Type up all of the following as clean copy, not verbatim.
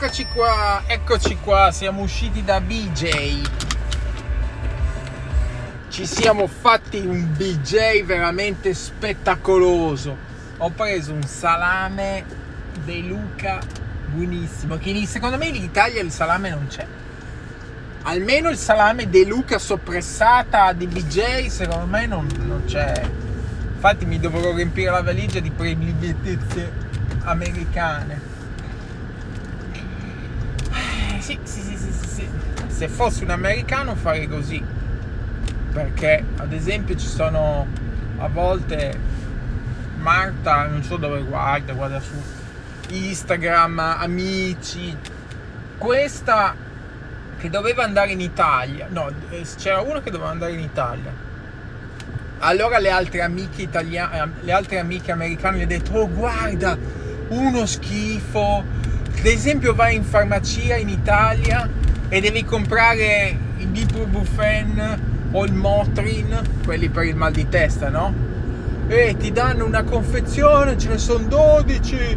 Eccoci qua, siamo usciti da BJ. Ci siamo fatti un BJ veramente spettacoloso. Ho preso un salame De Luca buonissimo, che secondo me in Italia il salame non c'è. Almeno il salame De Luca soppressata di BJ secondo me non c'è. Infatti mi dovrò riempire la valigia di prelibatezze americane. Sì. Se fossi un americano farei così, perché ad esempio ci sono a volte, Marta non so dove guarda su Instagram, amici, questa che doveva andare in Italia, no, c'era uno che doveva andare in Italia, allora le altre amiche italiane, le altre amiche americane gli hanno detto: oh guarda, uno schifo. Ad esempio vai in farmacia in Italia e devi comprare il ibuprofen o il Motrin, quelli per il mal di testa, no? E ti danno una confezione, ce ne sono 12,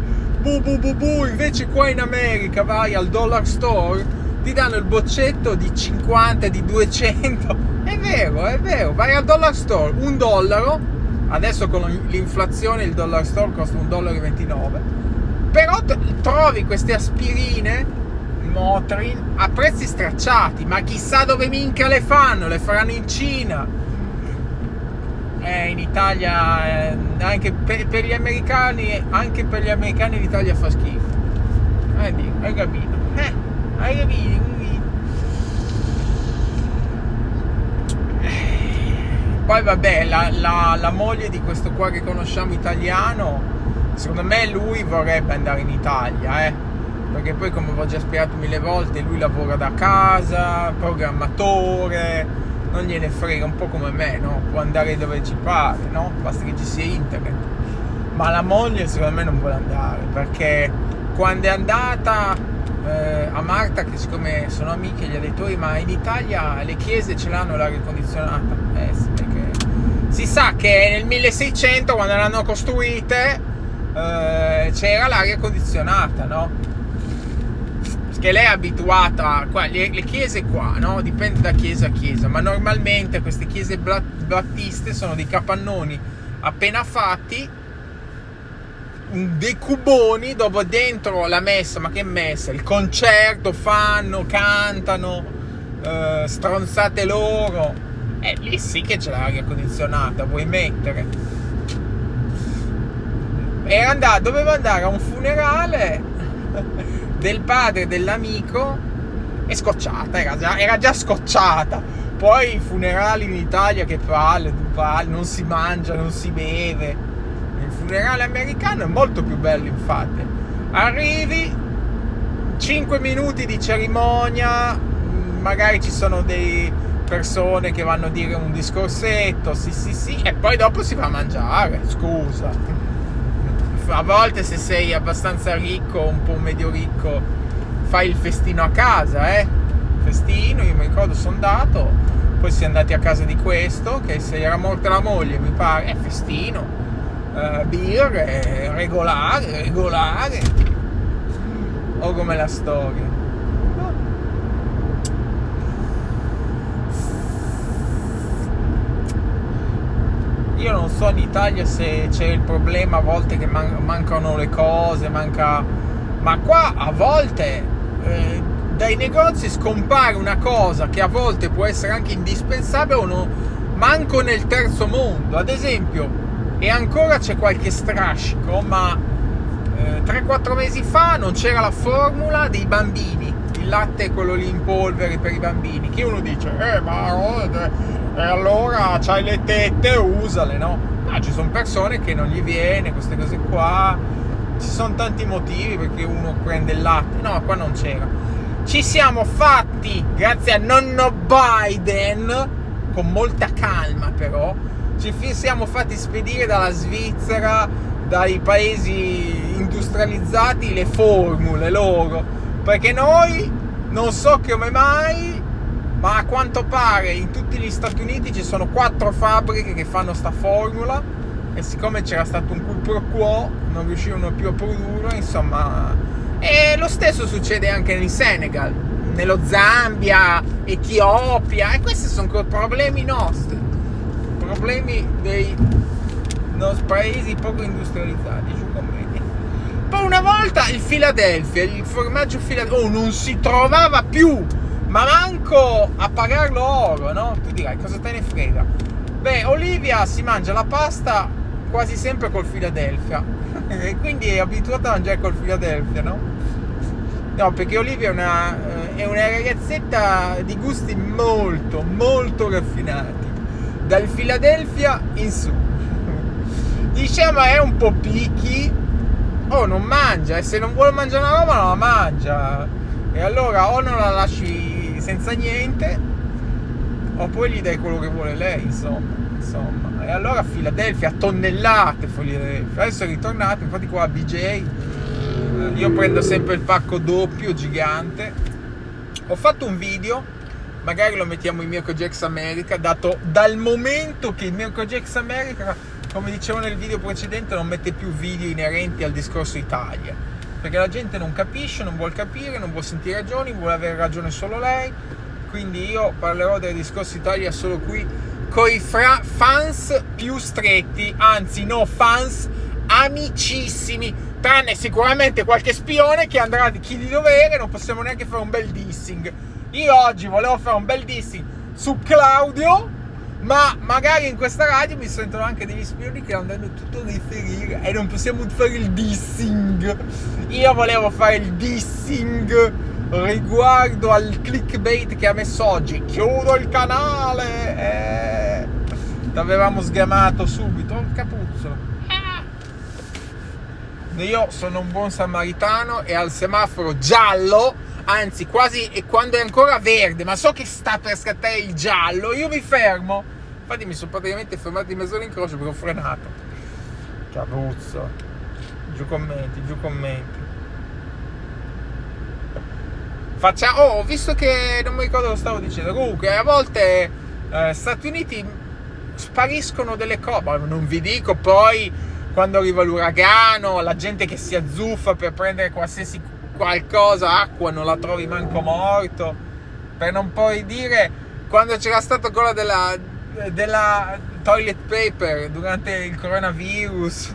invece qua in America vai al dollar store, ti danno il boccetto di 50, di 200, è vero, vai al dollar store, $1, adesso con l'inflazione il dollar store costa $1,29, però trovi queste aspirine Motrin a prezzi stracciati, ma chissà dove minchia le faranno in Cina, in Italia, anche per gli americani, l'Italia fa schifo, hai capito. Poi vabbè, la moglie di questo qua che conosciamo italiano, secondo me lui vorrebbe andare in Italia, perché poi, come ho già spiegato mille volte, lui lavora da casa, programmatore, non gliene frega, un po' come me, no? Può andare dove ci pare, no? Basta che ci sia internet. Ma la moglie secondo me non vuole andare, perché quando è andata a Marta, che siccome sono amiche, gli ha detto: ma in Italia le chiese ce l'hanno l'aria condizionata? Sì, perché si sa che nel 1600, quando l'hanno costruite, c'era l'aria condizionata, no? Che lei è abituata qua, le chiese qua, no? Dipende da chiesa a chiesa, ma normalmente queste chiese battiste sono dei capannoni appena fatti, dei cuboni, dopo dentro la messa, ma che messa, il concerto fanno, cantano stronzate loro, lì sì che c'è l'aria condizionata, vuoi mettere? Doveva andare a un funerale del padre dell'amico, e scocciata, era già scocciata. Poi i funerali in Italia, che palle, non si mangia, non si beve. Il funerale americano è molto più bello, infatti. Arrivi, 5 minuti di cerimonia, magari ci sono dei persone che vanno a dire un discorsetto, sì, e poi dopo si va a mangiare, scusa. A volte, se sei abbastanza ricco, un po' medio ricco, fai il festino a casa, festino. Io mi ricordo, sono andato, poi si è andati a casa di questo, che se era morta la moglie, mi pare, festino, birre, regolare, o come la storia. Io non so in Italia se c'è il problema a volte che mancano le cose, ma qua a volte dai negozi scompare una cosa che a volte può essere anche indispensabile o no, manco nel terzo mondo, ad esempio, e ancora c'è qualche strascico, ma 3-4 mesi fa non c'era la formula dei bambini, il latte quello lì in polvere per i bambini, che uno dice e allora c'hai le tette, usale, no? Ma ci sono persone che non gli viene, queste cose qua, ci sono tanti motivi perché uno prende il latte, no, qua non c'era. Ci siamo fatti, grazie a nonno Biden, con molta calma però, ci siamo fatti spedire dalla Svizzera, dai paesi industrializzati, le formule loro, perché noi, non so come mai, ma a quanto pare in tutti gli Stati Uniti ci sono 4 fabbriche che fanno sta formula, e siccome c'era stato un quid pro quo non riuscivano più a produrre, insomma, e lo stesso succede anche in Senegal, nello Zambia, Etiopia, e questi sono problemi nostri, problemi dei paesi poco industrializzati, giù con me. Poi una volta il Philadelphia, il formaggio Philadelphia, oh, non si trovava più, ma manco a pagarlo oro, no? Tu dirai, cosa te ne frega? Beh, Olivia si mangia la pasta quasi sempre col Philadelphia, quindi è abituata a mangiare col Philadelphia, no? No, perché Olivia è una ragazzetta di gusti molto, molto raffinati, dal Philadelphia in su. Diciamo è un po' picchi, oh, non mangia, e se non vuole mangiare una roba non la mangia, e allora o non la lasci senza niente, oppure gli dai quello che vuole lei, insomma. E allora Philadelphia, tonnellate Philadelphia. Adesso è ritornato, infatti qua a BJ io prendo sempre il pacco doppio gigante. Ho fatto un video, magari lo mettiamo in Mirko Jax America, dato dal momento che il Mirko Jax America, come dicevo nel video precedente, non mette più video inerenti al discorso Italia, perché la gente non capisce, non vuol capire, non vuol sentire ragioni, vuole avere ragione solo lei. Quindi io parlerò del discorso Italia solo qui, coi fans più stretti, anzi no, fans amicissimi, tranne sicuramente qualche spione che andrà di chi di dovere, non possiamo neanche fare un bel dissing. Io oggi volevo fare un bel dissing su Claudio, ma magari in questa radio mi sentono anche degli spioni che andranno tutto a riferire e non possiamo fare il dissing. Io volevo fare il dissing riguardo al clickbait che ha messo oggi, chiudo il canale, t'avevamo sgamato subito il capuzzo. Io sono un buon samaritano e al semaforo giallo, anzi quasi, e quando è ancora verde, ma so che sta per scattare il giallo, io mi fermo. Infatti mi sono praticamente fermato di mezzo all'incrocio perché ho frenato. Capuzzo. Giù commenti, giù commenti. Facciamo, oh, visto che non mi ricordo lo stavo dicendo, comunque a volte Stati Uniti spariscono delle cose, ma non vi dico poi quando arriva l'uragano, la gente che si azzuffa per prendere qualsiasi qualcosa, acqua, non la trovi manco morto, per non poi dire quando c'era stato quello della toilet paper durante il coronavirus,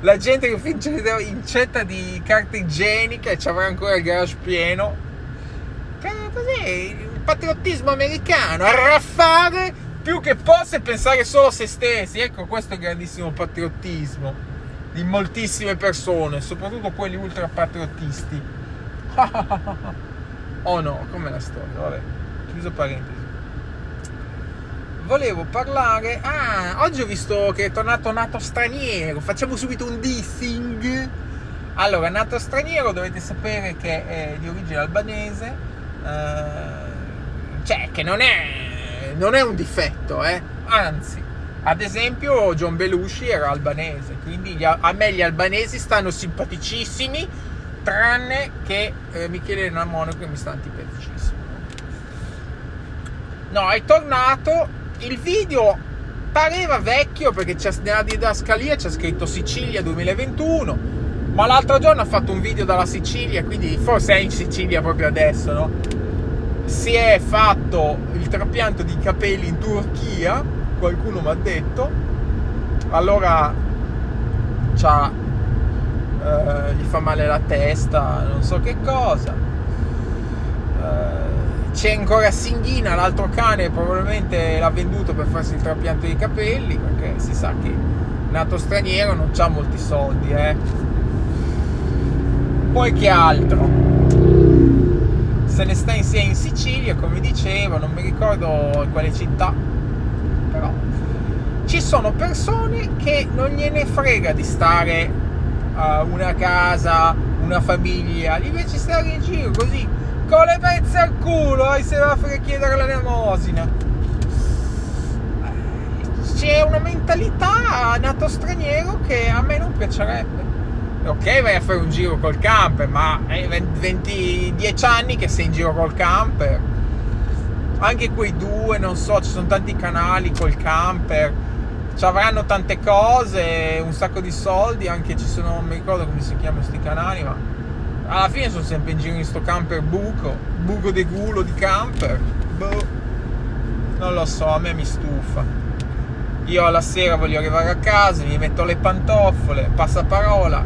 la gente che finisce incetta di carta igienica e ci avrà ancora il garage pieno. Cos'è? Il patriottismo americano, arraffare più che possa e pensare solo a se stessi. Ecco, questo è il grandissimo patriottismo di moltissime persone, soprattutto quelli ultra patriottisti. Oh no, com'è la storia? Vabbè, chiuso parentesi. Volevo parlare, oggi ho visto che è tornato Nato Straniero, facciamo subito un dissing. Allora, Nato Straniero dovete sapere che è di origine albanese, cioè che non è un difetto, anzi, ad esempio John Belushi era albanese, quindi a me gli albanesi stanno simpaticissimi, tranne che Michele Namono, che mi sta antipaticissimo. No, è tornato, il video pareva vecchio perché nella didascalia c'è scritto Sicilia 2021, ma l'altro giorno ha fatto un video dalla Sicilia, quindi forse è in Sicilia proprio adesso, no? Si è fatto il trapianto di capelli in Turchia, qualcuno mi ha detto, allora gli fa male la testa, non so che cosa, c'è ancora Singhina, l'altro cane probabilmente l'ha venduto per farsi il trapianto di capelli, perché si sa che Nato Straniero non c'ha molti soldi, Poi che altro? Se ne sta in Sicilia, come dicevo, non mi ricordo quale città, però ci sono persone che non gliene frega di stare a una casa, una famiglia, invece stare in giro così, con le pezze al culo, e se va a chiedere l'elemosina. C'è una mentalità Nato Straniero che a me non piacerebbe. Ok, vai a fare un giro col camper, ma è 10 anni che sei in giro col camper, anche quei due, non so, ci sono tanti canali col camper, ci avranno tante cose, un sacco di soldi, anche ci sono, non mi ricordo come si chiamano sti canali, ma alla fine sono sempre in giro in sto camper buco de culo di camper, boh. Non lo so, a me mi stufa. Io alla sera voglio arrivare a casa, mi metto le pantofole, passaparola.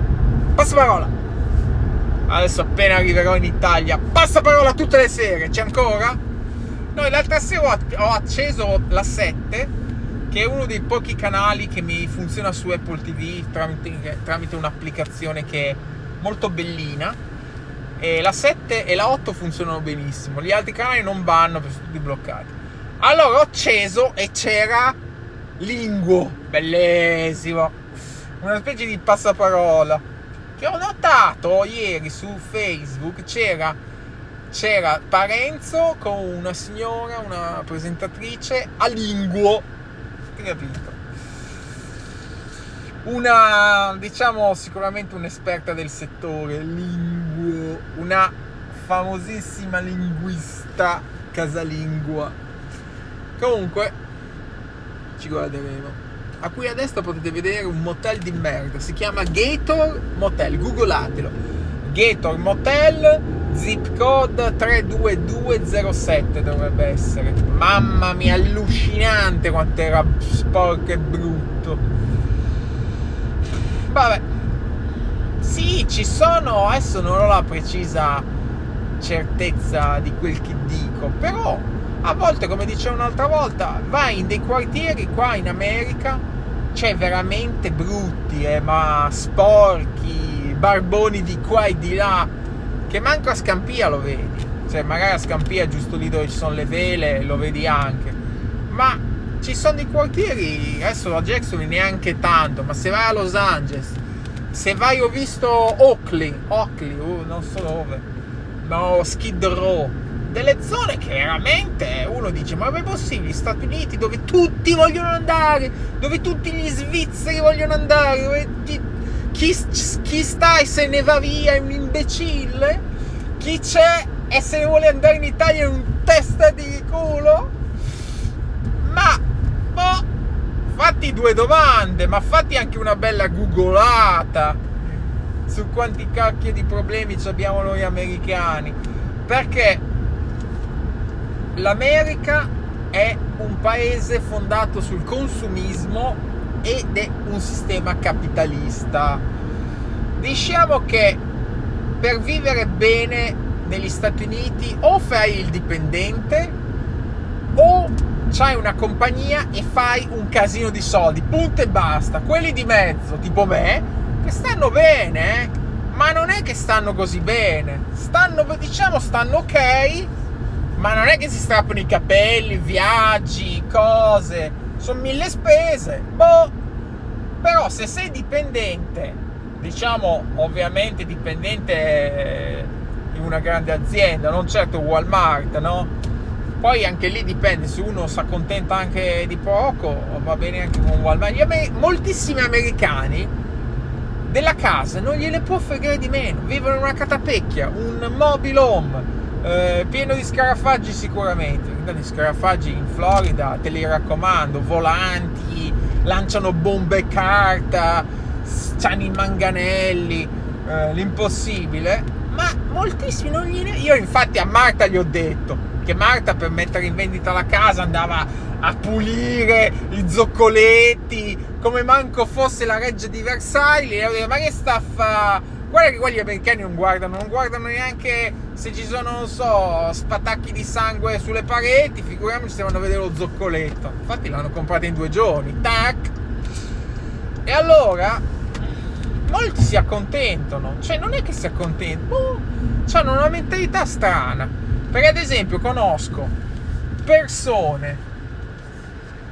Adesso appena arriverò in Italia, passaparola tutte le sere, c'è ancora? No, l'altra sera ho acceso la 7, che è uno dei pochi canali che mi funziona su Apple TV tramite un'applicazione che è molto bellina. E la 7 e la 8 funzionano benissimo, gli altri canali non vanno perché sono tutti bloccati. Allora ho acceso e c'era Linguo, bellissimo, una specie di passaparola, che ho notato ieri su Facebook. C'era Parenzo con una signora, una presentatrice a Linguo, hai capito? Una, diciamo, sicuramente un'esperta del settore, Linguo, una famosissima linguista casalingua. Comunque ci guarderemo. A qui a destra potete vedere un motel di merda, si chiama Gator Motel, googlatelo. Gator Motel, zip code 32207 dovrebbe essere. Mamma mia, allucinante quanto era sporco e brutto. Vabbè. Sì, ci sono, adesso non ho la precisa certezza di quel che dico, però a volte, come dicevo un'altra volta, vai in dei quartieri qua in America, c'è veramente brutti, ma sporchi, barboni di qua e di là, che manco a Scampia lo vedi. Cioè, magari a Scampia, giusto lì dove ci sono le vele, lo vedi anche. Ma ci sono dei quartieri, adesso a Jackson neanche tanto, ma se vai a Los Angeles, se vai, ho visto Oakley, non so dove, no, Skid Row, delle zone che veramente uno dice: ma è possibile, gli Stati Uniti, dove tutti vogliono andare, dove tutti gli svizzeri vogliono andare, dove chi sta e se ne va via è un imbecille, chi c'è e se ne vuole andare in Italia è un testa di culo. Ma boh, fatti due domande, ma fatti anche una bella googolata su quanti cacchio di problemi ci abbiamo noi americani, perché l'America è un paese fondato sul consumismo ed è un sistema capitalista. Diciamo che per vivere bene negli Stati Uniti o fai il dipendente o c'hai una compagnia e fai un casino di soldi, punto e basta. Quelli di mezzo, tipo me, che stanno bene, ma non è che stanno così bene, stanno ok, ma non è che si strappano i capelli, viaggi, cose, sono mille spese, boh. Però se sei dipendente, diciamo, ovviamente dipendente in una grande azienda, non certo Walmart, no? Poi anche lì dipende, se uno si accontenta anche di poco, va bene anche con Walmart. Moltissimi americani della casa non gliele può fregare di meno, vivono in una catapecchia, un mobile home, pieno di scarafaggi sicuramente, gli scarafaggi in Florida te li raccomando, volanti, lanciano bombe carta, c'hanno i manganelli, l'impossibile. Ma moltissimi non gliene... Io infatti a Marta gli ho detto che Marta per mettere in vendita la casa andava a pulire i zoccoletti come manco fosse la reggia di Versailles. Ma che sta a fa'? Guarda che quelli americani non guardano neanche se ci sono, non so, spatacchi di sangue sulle pareti, figuriamoci se vanno a vedere lo zoccoletto. Infatti l'hanno comprato in 2 giorni, tac. E allora molti si accontentano, cioè non è che si accontentano, hanno una mentalità strana, perché ad esempio conosco persone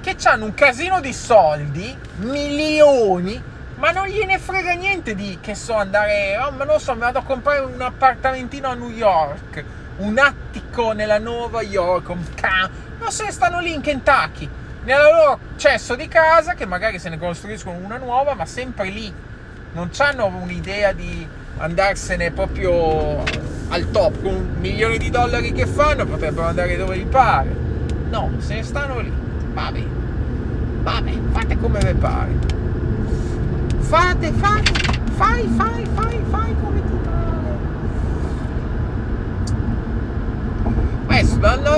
che hanno un casino di soldi, milioni, ma non gliene frega niente di, che so, andare, ma non so, mi vado a comprare un appartamentino a New York, un attico nella Nuova York, ma se stanno lì in Kentucky, nella loro cesso di casa, che magari se ne costruiscono una nuova, ma sempre lì, non hanno un'idea di andarsene proprio al top, con milioni di dollari che fanno, potrebbero andare dove gli pare, no, se ne stanno lì, vabbè, fate come vi pare. Fate, fai come ti pare.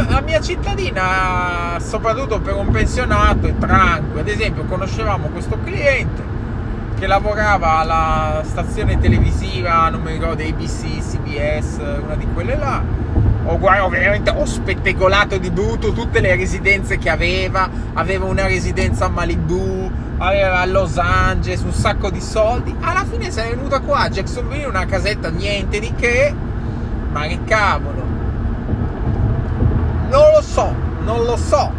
la mia cittadina, soprattutto per un pensionato, è tranquilla. Ad esempio conoscevamo questo cliente che lavorava alla stazione televisiva, non mi ricordo, ABC, CBS, una di quelle là. Oh, guarda, veramente ho spettegolato di brutto tutte le residenze che aveva. Aveva una residenza a Malibu, aveva a Los Angeles, un sacco di soldi. Alla fine sei venuta qua a Jacksonville, una casetta niente di che, ma che cavolo, non lo so.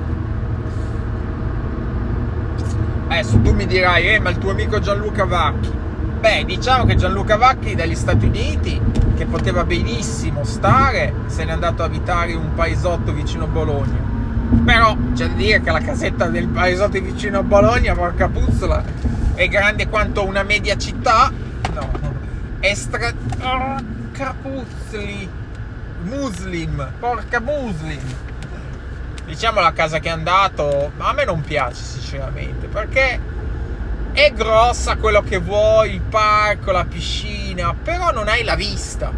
Adesso tu mi dirai, ma il tuo amico Gianluca Vacchi. Beh, diciamo che Gianluca Vacchi dagli Stati Uniti, che poteva benissimo stare, se n'è andato a abitare in un paesotto vicino a Bologna. Però c'è da dire che la casetta del paesotto vicino a Bologna, porca puzzola, è grande quanto una media città. No, è porca puzzli, muslim, porca muslim. Diciamo la casa che è andato, ma a me non piace sinceramente, perché è grossa, quello che vuoi, il parco, la piscina, però non hai la vista.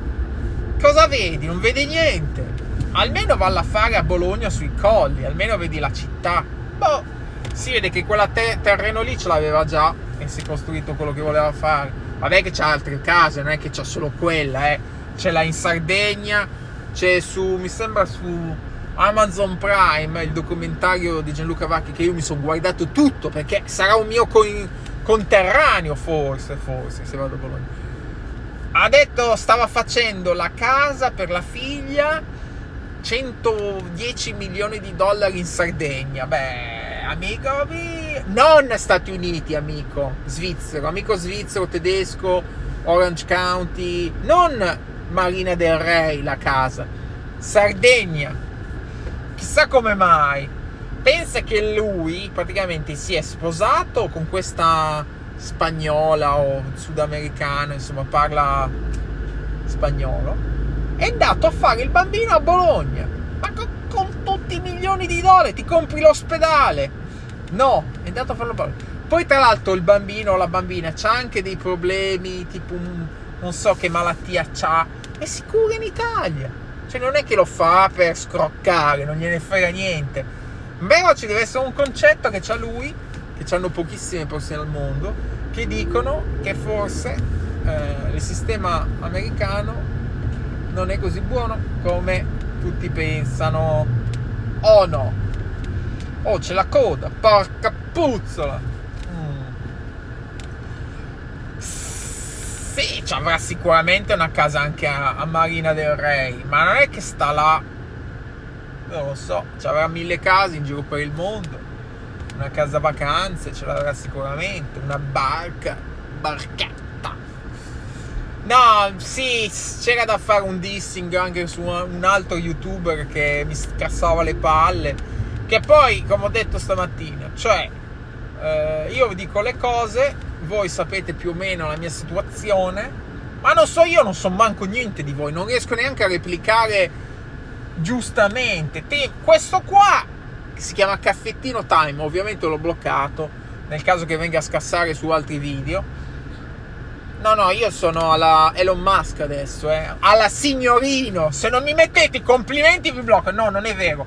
Cosa vedi? Non vedi niente. Almeno valla a fare a Bologna sui colli, almeno vedi la città. Boh, si vede che quella terreno lì ce l'aveva già e si è costruito quello che voleva fare. Vabbè che c'è altre case, non è che c'è solo quella, eh. Ce l'ha in Sardegna, c'è su, mi sembra su Amazon Prime, il documentario di Gianluca Vacchi, che io mi sono guardato tutto perché sarà un mio conterraneo, forse se vado a Bologna. Ha detto stava facendo la casa per la figlia, 110 milioni di dollari in Sardegna. Beh, amico, non Stati Uniti, amico svizzero, tedesco, Orange County, non Marina del Rey la casa, Sardegna. Chissà come mai. Pensa che lui praticamente si è sposato con questa spagnola o sudamericana, insomma parla spagnolo, è andato a fare il bambino a Bologna. Ma con tutti i milioni di dollari ti compri l'ospedale? No, è andato a farlo a Bologna. Poi tra l'altro il bambino o la bambina c'ha anche dei problemi, tipo non so che malattia c'ha, e si cura in Italia. Cioè non è che lo fa per scroccare, non gliene frega niente. Però ci deve essere un concetto che c'ha lui, che c'hanno pochissime persone al mondo, che dicono che forse il sistema americano non è così buono come tutti pensano. Oh no! Oh, c'è la coda, porca puzzola! Sì, ci avrà sicuramente una casa anche a Marina del Rey, ma non è che sta là, non lo so, ci avrà 1000 case in giro per il mondo, una casa vacanze ce l'avrà sicuramente, una barchetta. No, sì, c'era da fare un dissing anche su un altro youtuber che mi scassava le palle, che poi, come ho detto stamattina, cioè io vi dico le cose, voi sapete più o meno la mia situazione, ma non so, io non so manco niente di voi, non riesco neanche a replicare giustamente. Questo qua si chiama Caffettino Time, ovviamente l'ho bloccato nel caso che venga a scassare su altri video. No, io sono alla Elon Musk adesso, alla signorino, se non mi mettete i complimenti vi blocco. No, non è vero,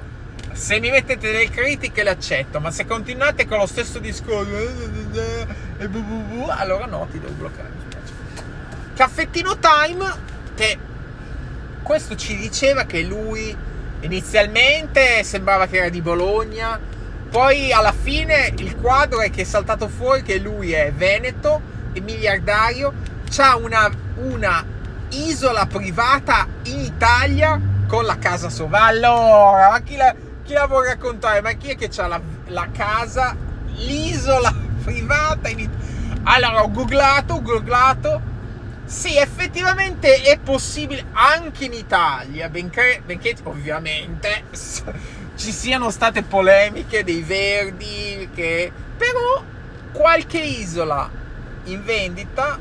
se mi mettete delle critiche le accetto, ma se continuate con lo stesso discorso allora no, ti devo bloccare. Caffettino Time, che questo ci diceva che lui inizialmente sembrava che era di Bologna, poi alla fine il quadro è che è saltato fuori che lui è veneto, è miliardario, c'ha una isola privata in Italia con la casa sopra. Allora, ma chi la vuol raccontare? Ma chi è che c'ha la casa, l'isola privata in Italia? Allora, ho googlato. Sì, effettivamente è possibile anche in Italia, benché ovviamente ci siano state polemiche dei Verdi, che però qualche isola in vendita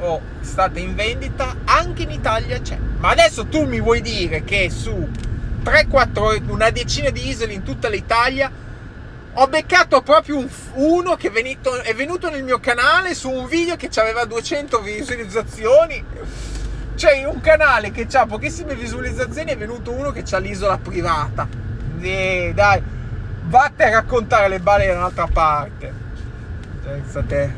o stata in vendita anche in Italia c'è. Ma adesso tu mi vuoi dire che su 3-4, una decina di isole in tutta l'Italia, ho beccato proprio uno che è venuto nel mio canale su un video che aveva 200 visualizzazioni. C'è un canale che ha pochissime visualizzazioni, è venuto uno che ha l'isola privata. Dai, vattene a raccontare le balle da un'altra parte. Senza te.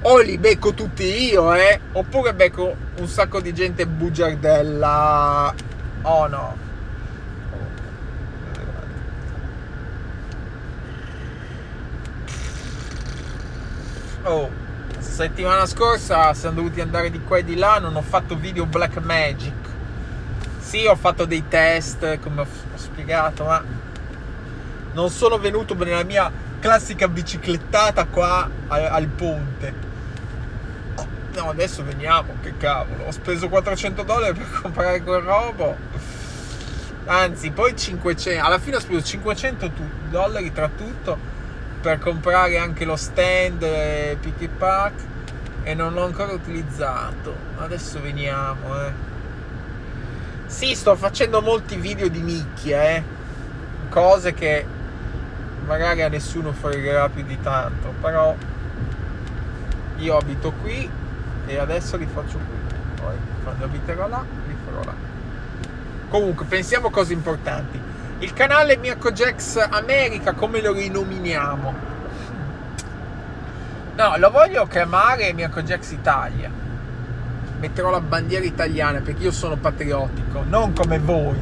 O li becco tutti io, oppure becco un sacco di gente bugiardella. Oh no. Oh, settimana scorsa siamo dovuti andare di qua e di là, non ho fatto video Black Magic. Sì, ho fatto dei test, come ho spiegato, ma non sono venuto bene la mia classica biciclettata qua al ponte. Oh, no, adesso veniamo, che cavolo. Ho speso $400 per comprare quel robo. Anzi, poi 500. Alla fine ho speso $500 tra tutto, per comprare anche lo stand Pick and Pack, e non l'ho ancora utilizzato. Adesso veniamo, Sì, sto facendo molti video di nicchia, cose che magari a nessuno fregherà più di tanto, però io abito qui e adesso li faccio qui, poi quando abiterò là li farò là. Comunque, pensiamo a cose importanti. Il canale Mirko Jax America, come lo rinominiamo? No, lo voglio chiamare Mirko Jax Italia. Metterò la bandiera italiana, perché io sono patriottico, non come voi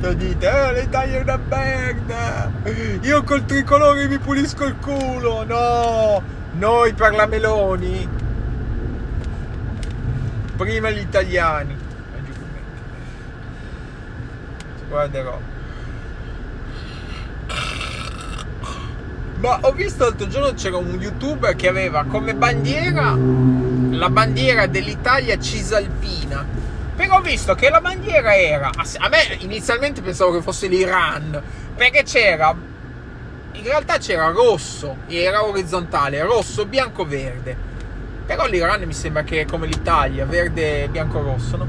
che dite, l'Italia è una merda, io col tricolore mi pulisco il culo. No, noi per la Meloni prima gli italiani. Guarderò. Ma ho visto l'altro giorno, c'era un youtuber che aveva come bandiera la bandiera dell'Italia Cisalpina, però ho visto che la bandiera era, a me inizialmente pensavo che fosse l'Iran, perché c'era, in realtà c'era rosso, era orizzontale, rosso, bianco, verde, però l'Iran mi sembra che è come l'Italia, verde, bianco, rosso, no?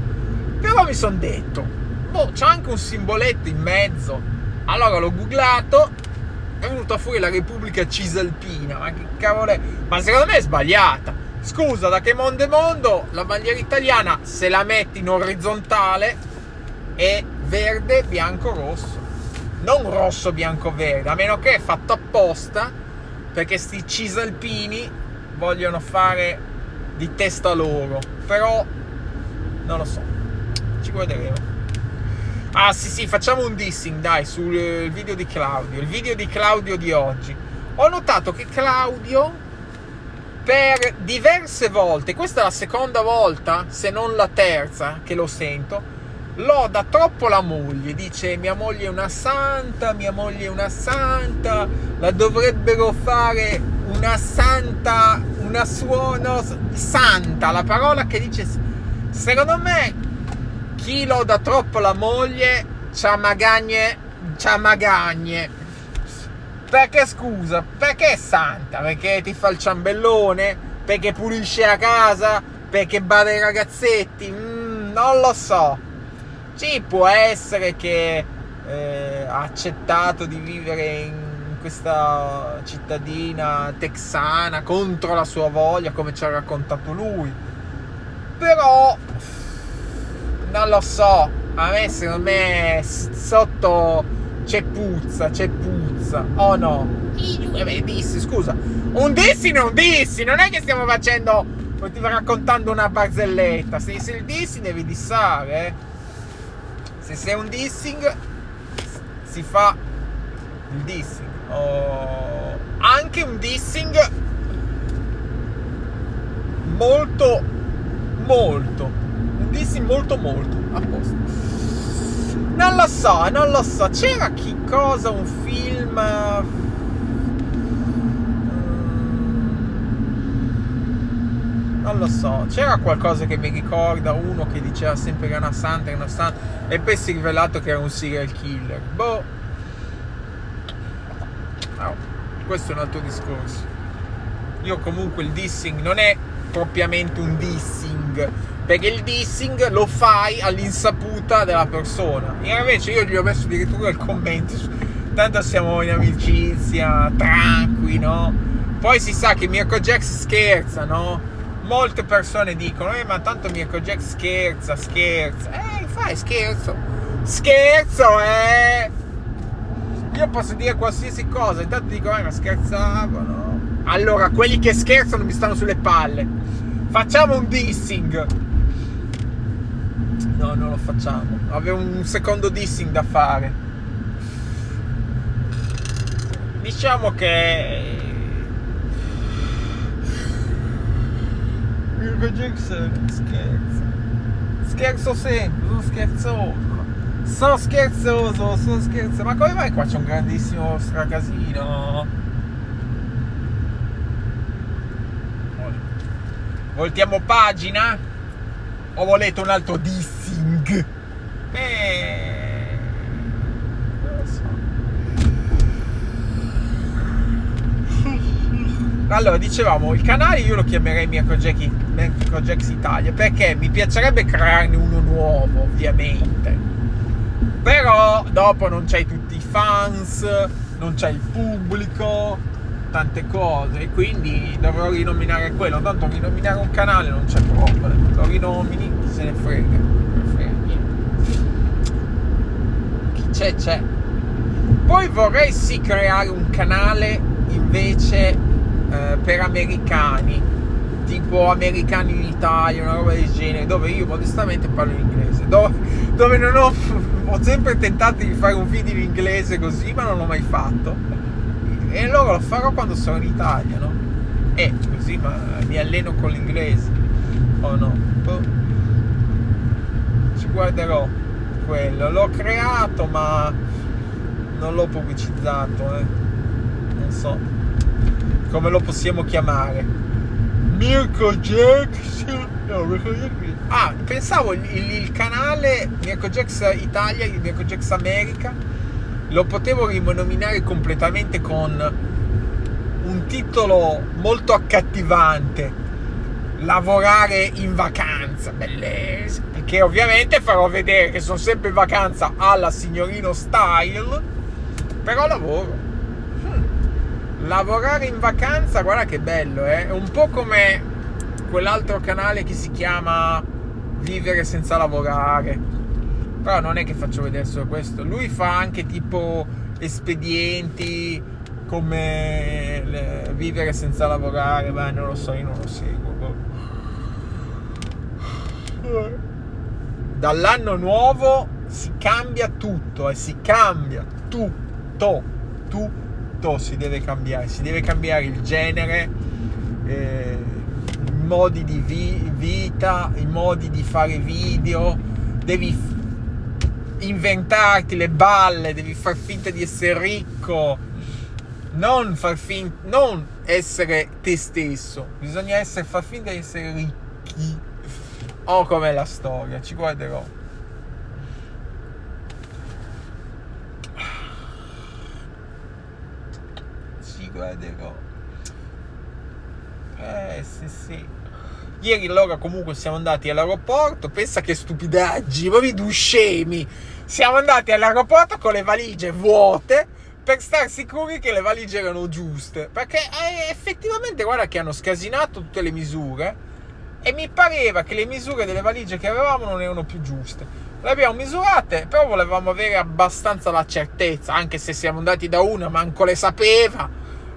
Però mi sono detto, boh, c'è anche un simboletto in mezzo, allora l'ho googlato. È venuta fuori la Repubblica Cisalpina. Ma che cavolo è? Ma secondo me è sbagliata. Scusa, da che mondo è mondo? La bandiera italiana, se la metti in orizzontale, è verde, bianco, rosso, non rosso, bianco, verde. A meno che è fatto apposta, perché sti cisalpini vogliono fare di testa loro. Però non lo so, ci guarderemo. Ah sì sì, facciamo un dissing, dai, sul video di Claudio, il video di Claudio di oggi. Ho notato che Claudio per diverse volte, questa è la seconda volta, se non la terza che lo sento, loda troppo la moglie, dice mia moglie è una santa, mia moglie è una santa, la dovrebbero fare una santa, una suona santa, la parola che dice. Secondo me chi loda troppo la moglie c'ha magagne, perché scusa, perché è santa, perché ti fa il ciambellone, perché pulisce la casa, perché bada i ragazzetti, non lo so, ci può essere che ha accettato di vivere in questa cittadina texana contro la sua voglia, come ci ha raccontato lui, però non lo so, a me secondo me sotto c'è puzza, oh no. Beh, dissi, scusa, un dissi, non è che stiamo facendo, ti raccontando una barzelletta, se sei il dissing devi dissare, se sei un dissing si fa il dissing, anche un dissing molto apposta. Non lo so, c'era chi cosa un film non lo so, c'era qualcosa che mi ricorda uno che diceva sempre che era una santa e poi si è rivelato che era un serial killer, boh, no, questo è un altro discorso. Io comunque il dissing non è propriamente un dissing, perché il dissing lo fai all'insaputa della persona, e invece io gli ho messo addirittura il commento, tanto siamo in amicizia, tranqui, no? Poi si sa che Mirko Jax scherza, no? molte persone dicono ma tanto Mirko Jax scherza, fai scherzo, io posso dire qualsiasi cosa, intanto dico ma scherzavano. Allora quelli che scherzano mi stanno sulle palle, facciamo un dissing. No, non lo facciamo, avevo un secondo dissing da fare. Diciamo che Mirko Jackson scherzo sempre, sono scherzoso. Ma come mai qua c'è un grandissimo stracasino? Voltiamo pagina? O volete un altro dissing? Non lo so. Allora, dicevamo, il canale io lo chiamerei Mirko Jax Italia, perché mi piacerebbe crearne uno nuovo, ovviamente. Però dopo non c'hai tutti i fans, non c'hai il pubblico, tante cose, e quindi dovrò rinominare quello. Tanto rinominare un canale non c'è problema, lo rinomini, chi se ne frega, non frega niente. Chi c'è. Poi vorrei sì creare un canale invece per americani, tipo americani in Italia, una roba del genere, dove io modestamente parlo in inglese, dove non ho sempre tentato di fare un video in inglese così, ma non l'ho mai fatto, e allora lo farò quando sono in Italia, no? E così ma mi alleno con l'inglese, o no? Ci guarderò quello, l'ho creato ma non l'ho pubblicizzato, non so come lo possiamo chiamare. Mirko Jax? No, Mirko Jax. Ah, pensavo il canale Mirko Jax Italia, Mirko Jax America, lo potevo rinominare completamente con un titolo molto accattivante. Lavorare in vacanza, bellezza. Perché ovviamente farò vedere che sono sempre in vacanza alla signorino style, però lavoro. Lavorare in vacanza, guarda che bello, è un po' come quell'altro canale che si chiama Vivere senza lavorare, però non è che faccio vedere solo questo, lui fa anche tipo espedienti come Vivere senza lavorare, ma non lo so, io non lo seguo. Dall'anno nuovo si cambia tutto, si deve cambiare, il genere, i modi di vita, i modi di fare video, devi inventarti le balle, devi far finta di essere ricco, non essere te stesso, bisogna far finta di essere ricchi. Oh, com'è la storia, ci guarderò. Sì. Ieri allora comunque siamo andati all'aeroporto. Pensa che stupidaggini, ma vi due scemi. Siamo andati all'aeroporto con le valigie vuote per star sicuri che le valigie erano giuste, perché effettivamente guarda che hanno scasinato tutte le misure e mi pareva che le misure delle valigie che avevamo non erano più giuste. Le abbiamo misurate, però volevamo avere abbastanza la certezza, anche se siamo andati da una manco le sapeva.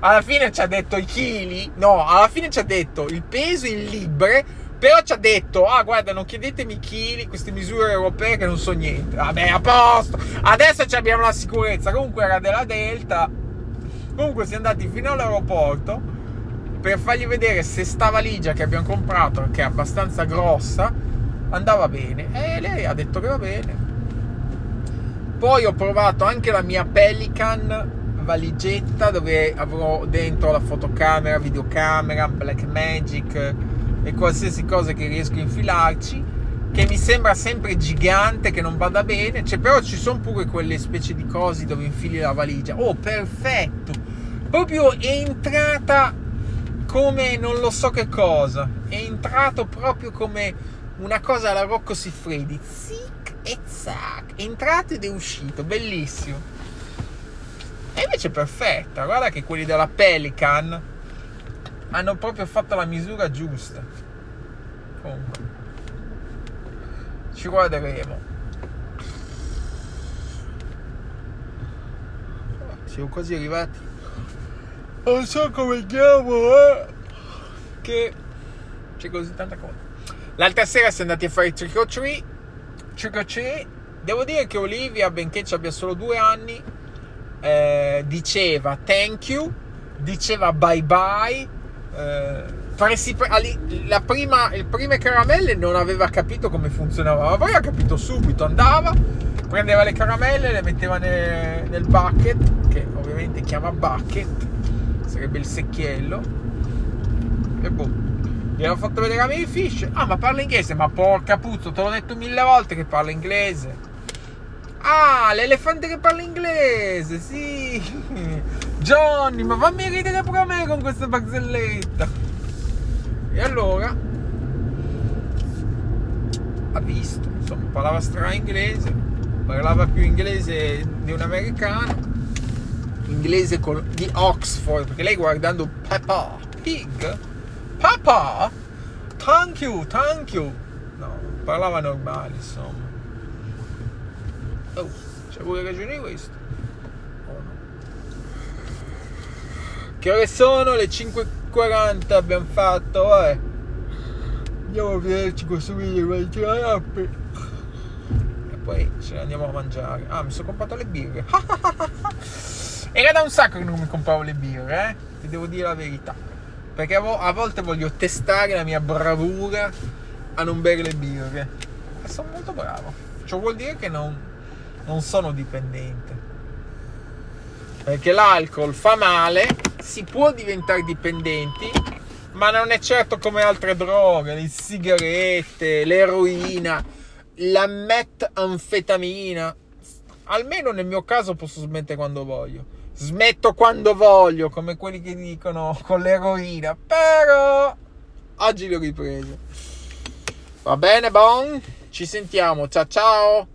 Alla fine ci ha detto i chili, no, alla fine ci ha detto il peso in libbre, però ci ha detto, guarda, non chiedetemi chili, queste misure europee che non so niente. Vabbè, a posto, adesso ci abbiamo la sicurezza. Comunque era della Delta, comunque siamo andati fino all'aeroporto per fargli vedere se sta valigia che abbiamo comprato, che è abbastanza grossa, andava bene, e lei ha detto che va bene. Poi ho provato anche la mia Pelican valigetta, dove avrò dentro la fotocamera, videocamera, Black Magic e qualsiasi cosa che riesco a infilarci, che mi sembra sempre gigante, che non vada bene, però ci sono pure quelle specie di cose dove infili la valigia. Oh, perfetto, proprio è entrata come non lo so che cosa, è entrato proprio come una cosa alla Rocco Siffredi, zic e zac, è entrato ed è uscito, bellissimo. E invece è perfetta, guarda che quelli della Pelican hanno proprio fatto la misura giusta. comunque ci guarderemo. Siamo quasi arrivati, non so come chiamo, che c'è così tanta cosa. L'altra sera si è andati a fare il trick or treat. Devo dire che Olivia, benché ci abbia solo 2 anni, diceva thank you, diceva bye bye, le prime caramelle non aveva capito come funzionava, ma poi ha capito subito, andava, prendeva le caramelle, le metteva nel bucket, che ovviamente chiama bucket, sarebbe il secchiello, e boh, gliel'ho fatto vedere a miei fish. Ah, ma parla inglese? Ma porca puzza, te l'ho detto 1000 volte che parla inglese. Ah, l'elefante che parla inglese, sì. Johnny, ma fammi ridere pure a me con questa barzelletta. E allora ha visto, insomma, parlava stra inglese, parlava più inglese di un americano, inglese di Oxford, perché lei, guardando Papa Pig, Papa, thank you, no, parlava normale, insomma. Oh, c'è pure ragione questo. Oh, no. Che ore sono? Le 5:40 abbiamo fatto, vabbè. Andiamo a vederci questo video per tirare rappe. E poi ce ne andiamo a mangiare. Ah, mi sono comprato le birre. Era da un sacco che non mi compravo le birre, ti devo dire la verità. Perché a volte voglio testare la mia bravura a non bere le birre. E sono molto bravo. Ciò vuol dire che non sono dipendente. Perché l'alcol fa male, si può diventare dipendenti, ma non è certo come altre droghe, le sigarette, l'eroina, la metanfetamina. Almeno nel mio caso posso smettere quando voglio. Smetto quando voglio, come quelli che dicono con l'eroina. Però oggi l'ho ripreso. Va bene, bon? Ci sentiamo. Ciao ciao.